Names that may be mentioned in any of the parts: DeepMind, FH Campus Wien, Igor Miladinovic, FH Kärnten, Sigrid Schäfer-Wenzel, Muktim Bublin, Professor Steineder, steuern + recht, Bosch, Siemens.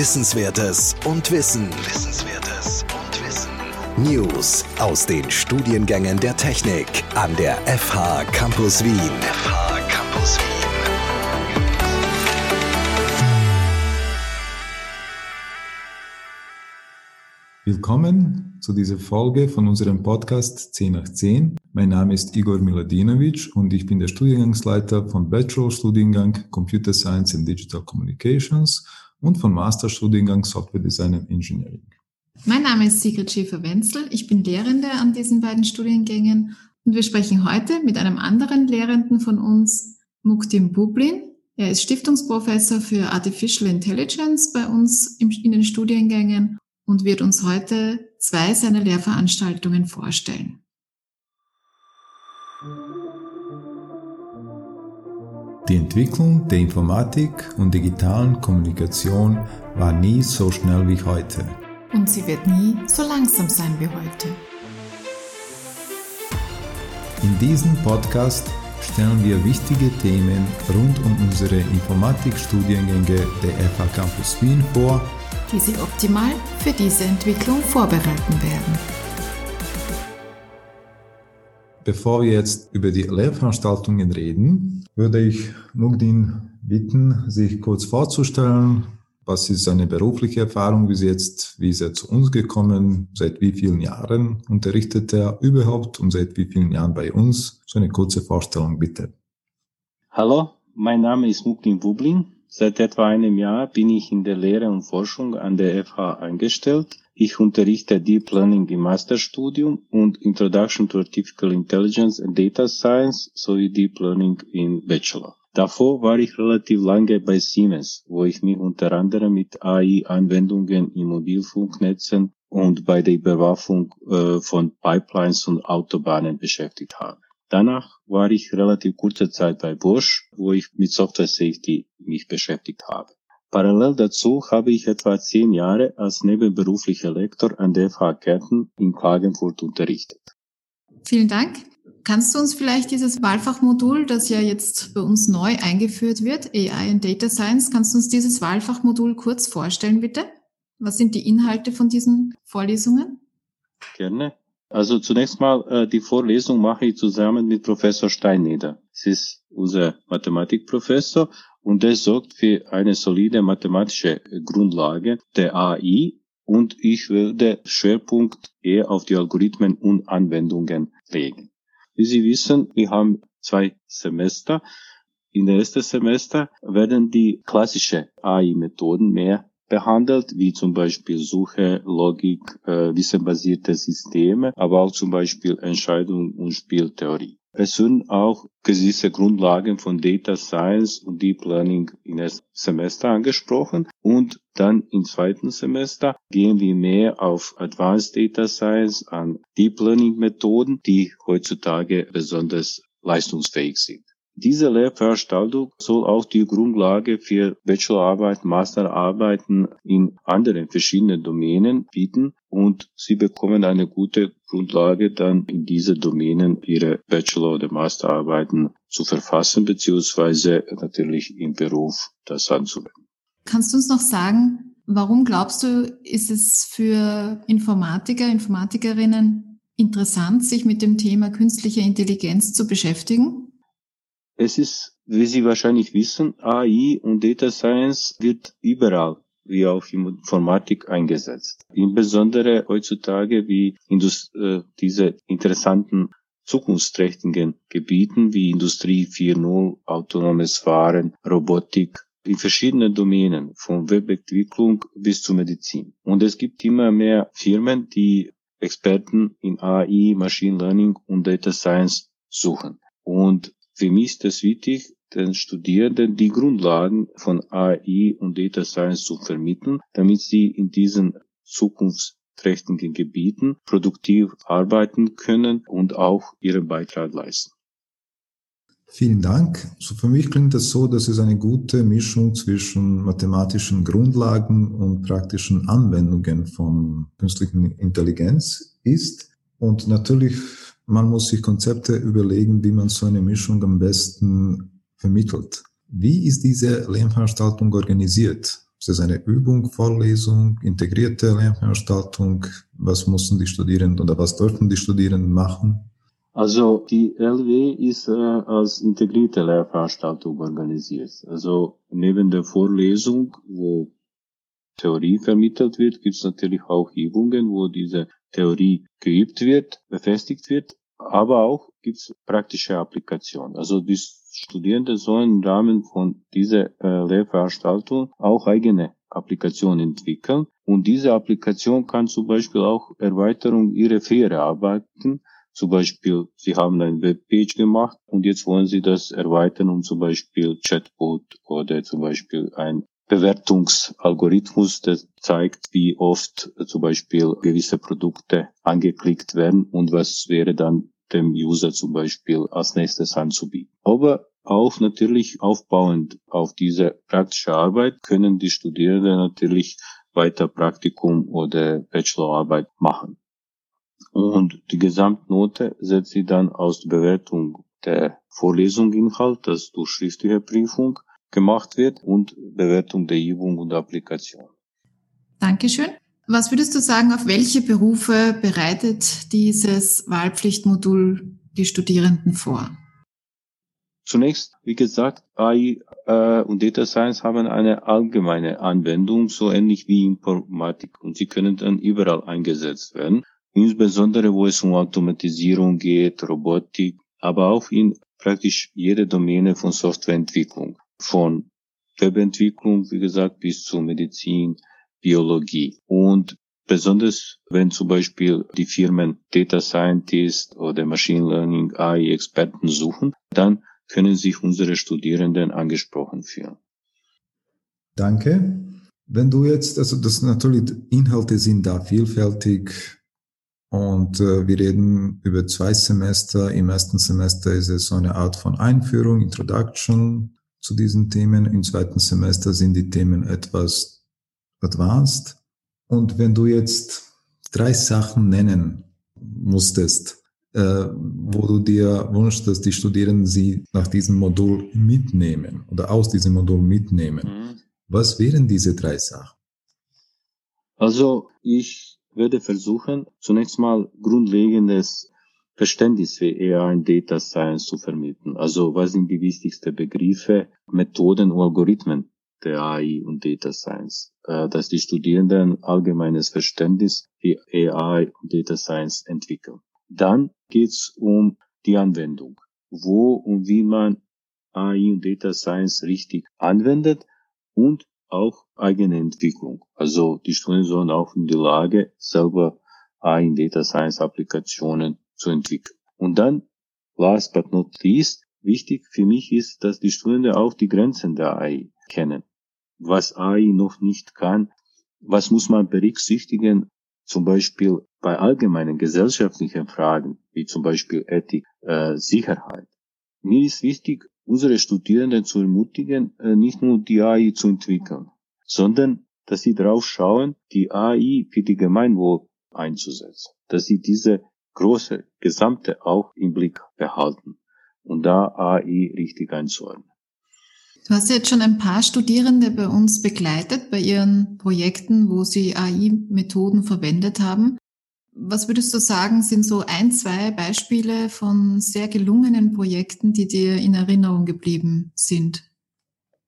Wissenswertes und Wissen. News aus den Studiengängen der Technik an der FH Campus Wien. Willkommen zu dieser Folge von unserem Podcast 10 nach 10. Mein Name ist Igor Miladinovic und ich bin der Studiengangsleiter von Bachelor-Studiengang Computer Science and Digital Communications und von Master-Studiengang Software Design and Engineering. Mein Name ist Sigrid Schäfer-Wenzel. Ich bin Lehrende an diesen beiden Studiengängen und wir sprechen heute mit einem anderen Lehrenden von uns, Muktim Bublin. Er ist Stiftungsprofessor für Artificial Intelligence bei uns in den Studiengängen und wird uns heute zwei seiner Lehrveranstaltungen vorstellen. Die Entwicklung der Informatik und digitalen Kommunikation war nie so schnell wie heute. Und sie wird nie so langsam sein wie heute. In diesem Podcast stellen wir wichtige Themen rund um unsere Informatikstudiengänge der FH Campus Wien vor, die Sie optimal für diese Entwicklung vorbereiten werden. Bevor wir jetzt über die Lehrveranstaltungen reden, würde ich Muktim bitten, sich kurz vorzustellen. Was ist seine berufliche Erfahrung bis jetzt? Wie ist er zu uns gekommen? Seit wie vielen Jahren unterrichtet er überhaupt und seit wie vielen Jahren bei uns? So eine kurze Vorstellung bitte. Hallo, mein Name ist Muktim Bublin. Seit etwa einem Jahr bin ich in der Lehre und Forschung an der FH angestellt. Ich unterrichte Deep Learning im Masterstudium und Introduction to Artificial Intelligence and Data Science sowie Deep Learning im Bachelor. Davor war ich relativ lange bei Siemens, wo ich mich unter anderem mit AI-Anwendungen in Mobilfunknetzen und bei der Überwachung von Pipelines und Autobahnen beschäftigt habe. Danach war ich relativ kurze Zeit bei Bosch, wo ich mit Software Safety mich beschäftigt habe. Parallel dazu habe ich etwa 10 Jahre als nebenberuflicher Lektor an der FH Kärnten in Klagenfurt unterrichtet. Vielen Dank. Kannst du uns vielleicht dieses Wahlfachmodul, das ja jetzt bei uns neu eingeführt wird, AI and Data Science, kannst du uns dieses Wahlfachmodul kurz vorstellen, bitte? Was sind die Inhalte von diesen Vorlesungen? Gerne. Also zunächst mal, die Vorlesung mache ich zusammen mit Professor Steineder. Es ist unser Mathematikprofessor und der sorgt für eine solide mathematische Grundlage der AI und ich würde Schwerpunkt eher auf die Algorithmen und Anwendungen legen. Wie Sie wissen, wir haben 2 Semester. In der ersten Semester werden die klassischen AI-Methoden mehr behandelt, wie zum Beispiel Suche, Logik, wissenbasierte Systeme, aber auch zum Beispiel Entscheidung und Spieltheorie. Es sind auch gewisse Grundlagen von Data Science und Deep Learning im ersten Semester angesprochen und dann im zweiten Semester gehen wir mehr auf Advanced Data Science an Deep Learning Methoden, die heutzutage besonders leistungsfähig sind. Diese Lehrveranstaltung soll auch die Grundlage für Bachelorarbeiten, Masterarbeiten in anderen verschiedenen Domänen bieten und Sie bekommen eine gute Grundlage, dann in diese Domänen Ihre Bachelor- oder Masterarbeiten zu verfassen bzw. natürlich im Beruf das anzuwenden. Kannst du uns noch sagen, warum glaubst du, ist es für Informatiker, Informatikerinnen interessant, sich mit dem Thema künstliche Intelligenz zu beschäftigen? Es ist, wie Sie wahrscheinlich wissen, AI und Data Science wird überall, wie auch in Informatik, eingesetzt. Insbesondere heutzutage wie diese interessanten zukunftsträchtigen Gebieten wie Industrie 4.0, autonomes Fahren, Robotik, in verschiedenen Domänen, von Webentwicklung bis zur Medizin. Und es gibt immer mehr Firmen, die Experten in AI, Machine Learning und Data Science suchen. Und für mich ist es wichtig, den Studierenden die Grundlagen von AI und Data Science zu vermitteln, damit sie in diesen zukunftsträchtigen Gebieten produktiv arbeiten können und auch ihren Beitrag leisten. Vielen Dank. So für mich klingt das so, dass es eine gute Mischung zwischen mathematischen Grundlagen und praktischen Anwendungen von künstlicher Intelligenz ist und natürlich man muss sich Konzepte überlegen, wie man so eine Mischung am besten vermittelt. Wie ist diese Lehrveranstaltung organisiert? Ist das eine Übung, Vorlesung, integrierte Lehrveranstaltung? Was müssen die Studierenden oder was dürfen die Studierenden machen? Also die LW ist als integrierte Lehrveranstaltung organisiert. Also neben der Vorlesung, wo Theorie vermittelt wird, gibt es natürlich auch Übungen, wo diese Theorie geübt wird, befestigt wird, aber auch gibt es praktische Applikationen. Also die Studierenden sollen im Rahmen von dieser Lehrveranstaltung auch eigene Applikationen entwickeln. Und diese Applikation kann zum Beispiel auch Erweiterung ihrer Fähre arbeiten. Zum Beispiel, Sie haben eine Webpage gemacht und jetzt wollen Sie das erweitern um zum Beispiel Chatbot oder zum Beispiel ein Bewertungsalgorithmus, der zeigt, wie oft zum Beispiel gewisse Produkte angeklickt werden und was wäre dann dem User zum Beispiel als nächstes anzubieten. Aber auch natürlich aufbauend auf diese praktische Arbeit können die Studierenden natürlich weiter Praktikum oder Bachelorarbeit machen. Und die Gesamtnote setzt sie dann aus der Bewertung der Vorlesungsinhalt, das durch schriftliche Prüfung gemacht wird, und Bewertung der Übung und der Applikation. Dankeschön. Was würdest du sagen, auf welche Berufe bereitet dieses Wahlpflichtmodul die Studierenden vor? Zunächst, wie gesagt, AI und Data Science haben eine allgemeine Anwendung, so ähnlich wie Informatik, und sie können dann überall eingesetzt werden. Insbesondere, wo es um Automatisierung geht, Robotik, aber auch in praktisch jeder Domäne von Softwareentwicklung. Von Webentwicklung, wie gesagt, bis zur Medizin, Biologie. Und besonders, wenn zum Beispiel die Firmen Data Scientist oder Machine Learning AI-Experten suchen, dann können sich unsere Studierenden angesprochen fühlen. Danke. Wenn du jetzt, also das natürlich, Inhalte sind da vielfältig. Und wir reden über 2 Semester. Im ersten Semester ist es so eine Art von Einführung, Introduction zu diesen Themen. Im zweiten Semester sind die Themen etwas advanced. Und wenn du jetzt 3 Sachen nennen musstest, wo du dir wünschst, dass die Studierenden sie nach diesem Modul mitnehmen oder aus diesem Modul mitnehmen, was wären diese 3 Sachen? Also ich werde versuchen, zunächst mal grundlegendes Verständnis für AI und Data Science zu vermitteln. Also was sind die wichtigsten Begriffe, Methoden und Algorithmen der AI und Data Science, dass die Studierenden allgemeines Verständnis für AI und Data Science entwickeln. Dann geht's um die Anwendung, wo und wie man AI und Data Science richtig anwendet, und auch eigene Entwicklung. Also die Studenten sollen auch in die Lage, selber AI in Data Science Applikationen zu entwickeln. Und dann, last but not least, wichtig für mich ist, dass die Studenten auch die Grenzen der AI kennen. Was AI noch nicht kann, was muss man berücksichtigen, zum Beispiel bei allgemeinen gesellschaftlichen Fragen, wie zum Beispiel Ethik, Sicherheit. Mir ist wichtig, unsere Studierenden zu ermutigen, nicht nur die AI zu entwickeln, sondern dass sie drauf schauen, die AI für die Gemeinwohl einzusetzen, dass sie diese große Gesamte auch im Blick behalten und da AI richtig einzuordnen. Du hast ja jetzt schon ein paar Studierende bei uns begleitet, bei ihren Projekten, wo sie AI-Methoden verwendet haben. Was würdest du sagen, sind so 1, 2 Beispiele von sehr gelungenen Projekten, die dir in Erinnerung geblieben sind?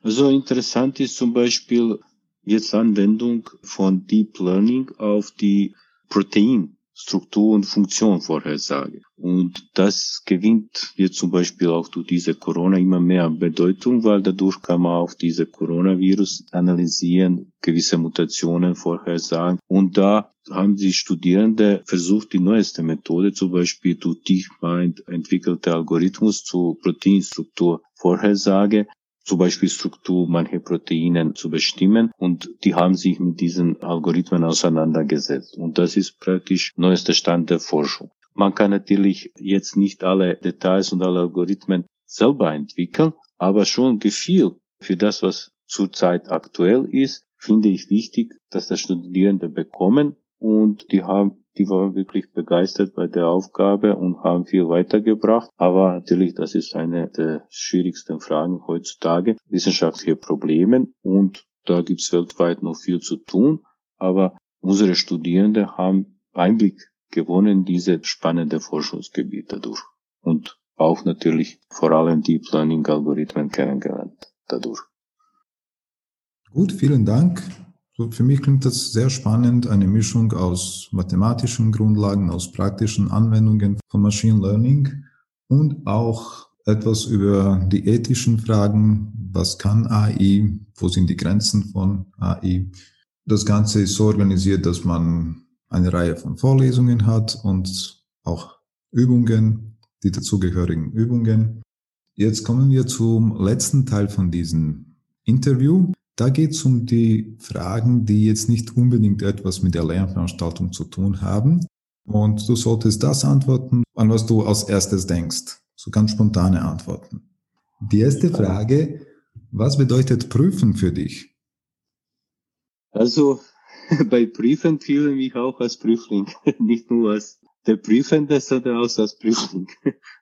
Also interessant ist zum Beispiel jetzt Anwendung von Deep Learning auf die Proteinstruktur und Funktion Vorhersage. Und das gewinnt jetzt zum Beispiel auch durch diese Corona immer mehr Bedeutung, weil dadurch kann man auch diese Coronavirus analysieren, gewisse Mutationen vorhersagen. Und da haben die Studierende versucht, die neueste Methode, zum Beispiel durch DeepMind entwickelte Algorithmus zur Proteinstrukturvorhersage, zum Beispiel Struktur mancher Proteinen zu bestimmen, und die haben sich mit diesen Algorithmen auseinandergesetzt. Und das ist praktisch neuester Stand der Forschung. Man kann natürlich jetzt nicht alle Details und alle Algorithmen selber entwickeln, aber schon Gefühl für das, was zurzeit aktuell ist, finde ich wichtig, dass das Studierende bekommen, und die waren wirklich begeistert bei der Aufgabe und haben viel weitergebracht. Aber natürlich, das ist eine der schwierigsten Fragen heutzutage, wissenschaftliche Probleme, und Da gibt es weltweit noch viel zu tun, aber unsere Studierenden haben Einblick gewonnen in diese spannende Forschungsgebiet dadurch und auch natürlich vor allem Deep Learning Algorithmen kennengelernt dadurch. Gut, vielen Dank. Für mich klingt das sehr spannend, eine Mischung aus mathematischen Grundlagen, aus praktischen Anwendungen von Machine Learning und auch etwas über die ethischen Fragen. Was kann AI? Wo sind die Grenzen von AI? Das Ganze ist so organisiert, dass man eine Reihe von Vorlesungen hat und auch Übungen, die dazugehörigen Übungen. Jetzt kommen wir zum letzten Teil von diesem Interview. Da geht es um die Fragen, die jetzt nicht unbedingt etwas mit der Lernveranstaltung zu tun haben. Und du solltest das antworten, an was du als erstes denkst. So ganz spontane Antworten. Die erste Frage, was bedeutet Prüfen für dich? Also bei Prüfen fühle ich mich auch als Prüfling. Nicht nur als der Prüfende, sondern auch als Prüfling.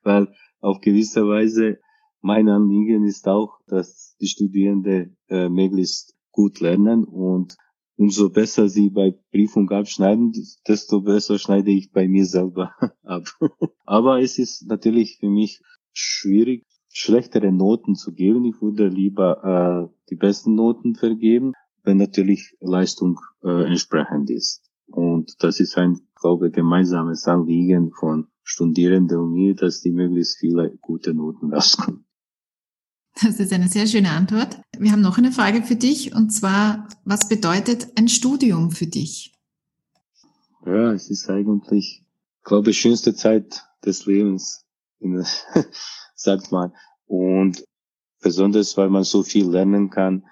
Weil auf gewisse Weise mein Anliegen ist auch, dass die Studierenden möglichst gut lernen und umso besser sie bei Prüfung abschneiden, desto besser schneide ich bei mir selber ab. Aber es ist natürlich für mich schwierig, schlechtere Noten zu geben. Ich würde lieber die besten Noten vergeben, wenn natürlich Leistung entsprechend ist. Und das ist ein, glaube ich, gemeinsames Anliegen von Studierenden und mir, dass die möglichst viele gute Noten rauskommen. Das ist eine sehr schöne Antwort. Wir haben noch eine Frage für dich, und zwar, was bedeutet ein Studium für dich? Ja, es ist eigentlich, glaube ich, schönste Zeit des Lebens, sagt man. Und besonders, weil man so viel lernen kann.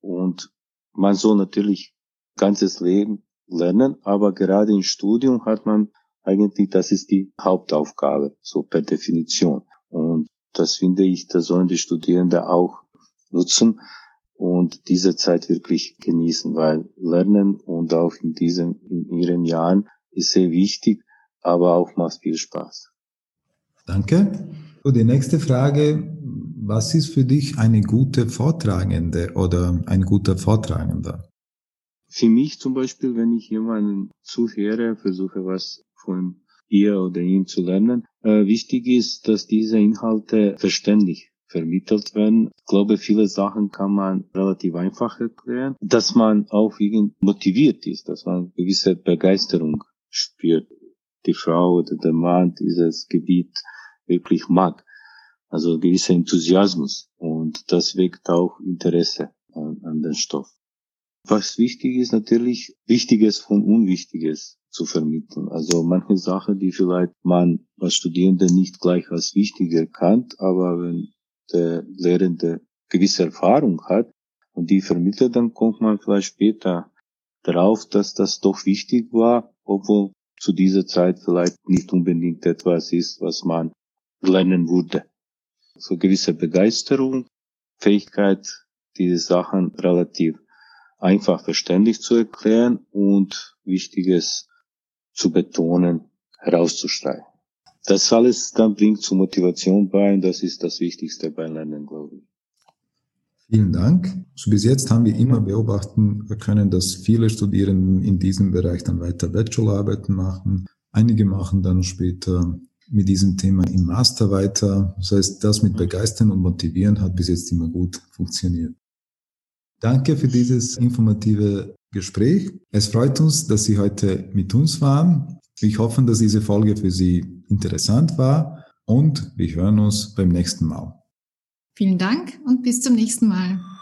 Und man soll natürlich ganzes Leben lernen, aber gerade im Studium hat man eigentlich, das ist die Hauptaufgabe, so per Definition. Und das finde ich, da sollen die Studierenden auch nutzen und diese Zeit wirklich genießen, weil Lernen und auch in ihren Jahren ist sehr wichtig, aber auch macht viel Spaß. Danke. Und die nächste Frage, was ist für dich eine gute Vortragende oder ein guter Vortragender? Für mich zum Beispiel, wenn ich jemanden zuhöre, versuche was von ihr oder ihm zu lernen, wichtig ist, dass diese Inhalte verständlich vermittelt werden. Ich glaube, viele Sachen kann man relativ einfach erklären, dass man auch irgendwie motiviert ist, dass man gewisse Begeisterung spürt, die Frau oder der Mann dieses Gebiet wirklich mag. Also gewisser Enthusiasmus, und das weckt auch Interesse an den Stoff. Was wichtig ist, natürlich Wichtiges von Unwichtiges zu vermitteln. Also manche Sachen, die vielleicht man als Studierende nicht gleich als wichtig erkannt, aber wenn der Lehrende gewisse Erfahrung hat und die vermittelt, dann kommt man vielleicht später darauf, dass das doch wichtig war, obwohl zu dieser Zeit vielleicht nicht unbedingt etwas ist, was man lernen würde. So gewisse Begeisterung, Fähigkeit, diese Sachen relativ einfach verständlich zu erklären und Wichtiges zu betonen, herauszustreichen. Das alles dann bringt zur Motivation bei, und das ist das Wichtigste bei Lernen, glaube ich. Vielen Dank. So bis jetzt haben wir immer beobachten können, dass viele Studierenden in diesem Bereich dann weiter Bachelorarbeiten machen. Einige machen dann später mit diesem Thema im Master weiter. Das heißt, das mit Begeistern und Motivieren hat bis jetzt immer gut funktioniert. Danke für dieses informative Gespräch. Es freut uns, dass Sie heute mit uns waren. Wir hoffen, dass diese Folge für Sie interessant war, und wir hören uns beim nächsten Mal. Vielen Dank und bis zum nächsten Mal.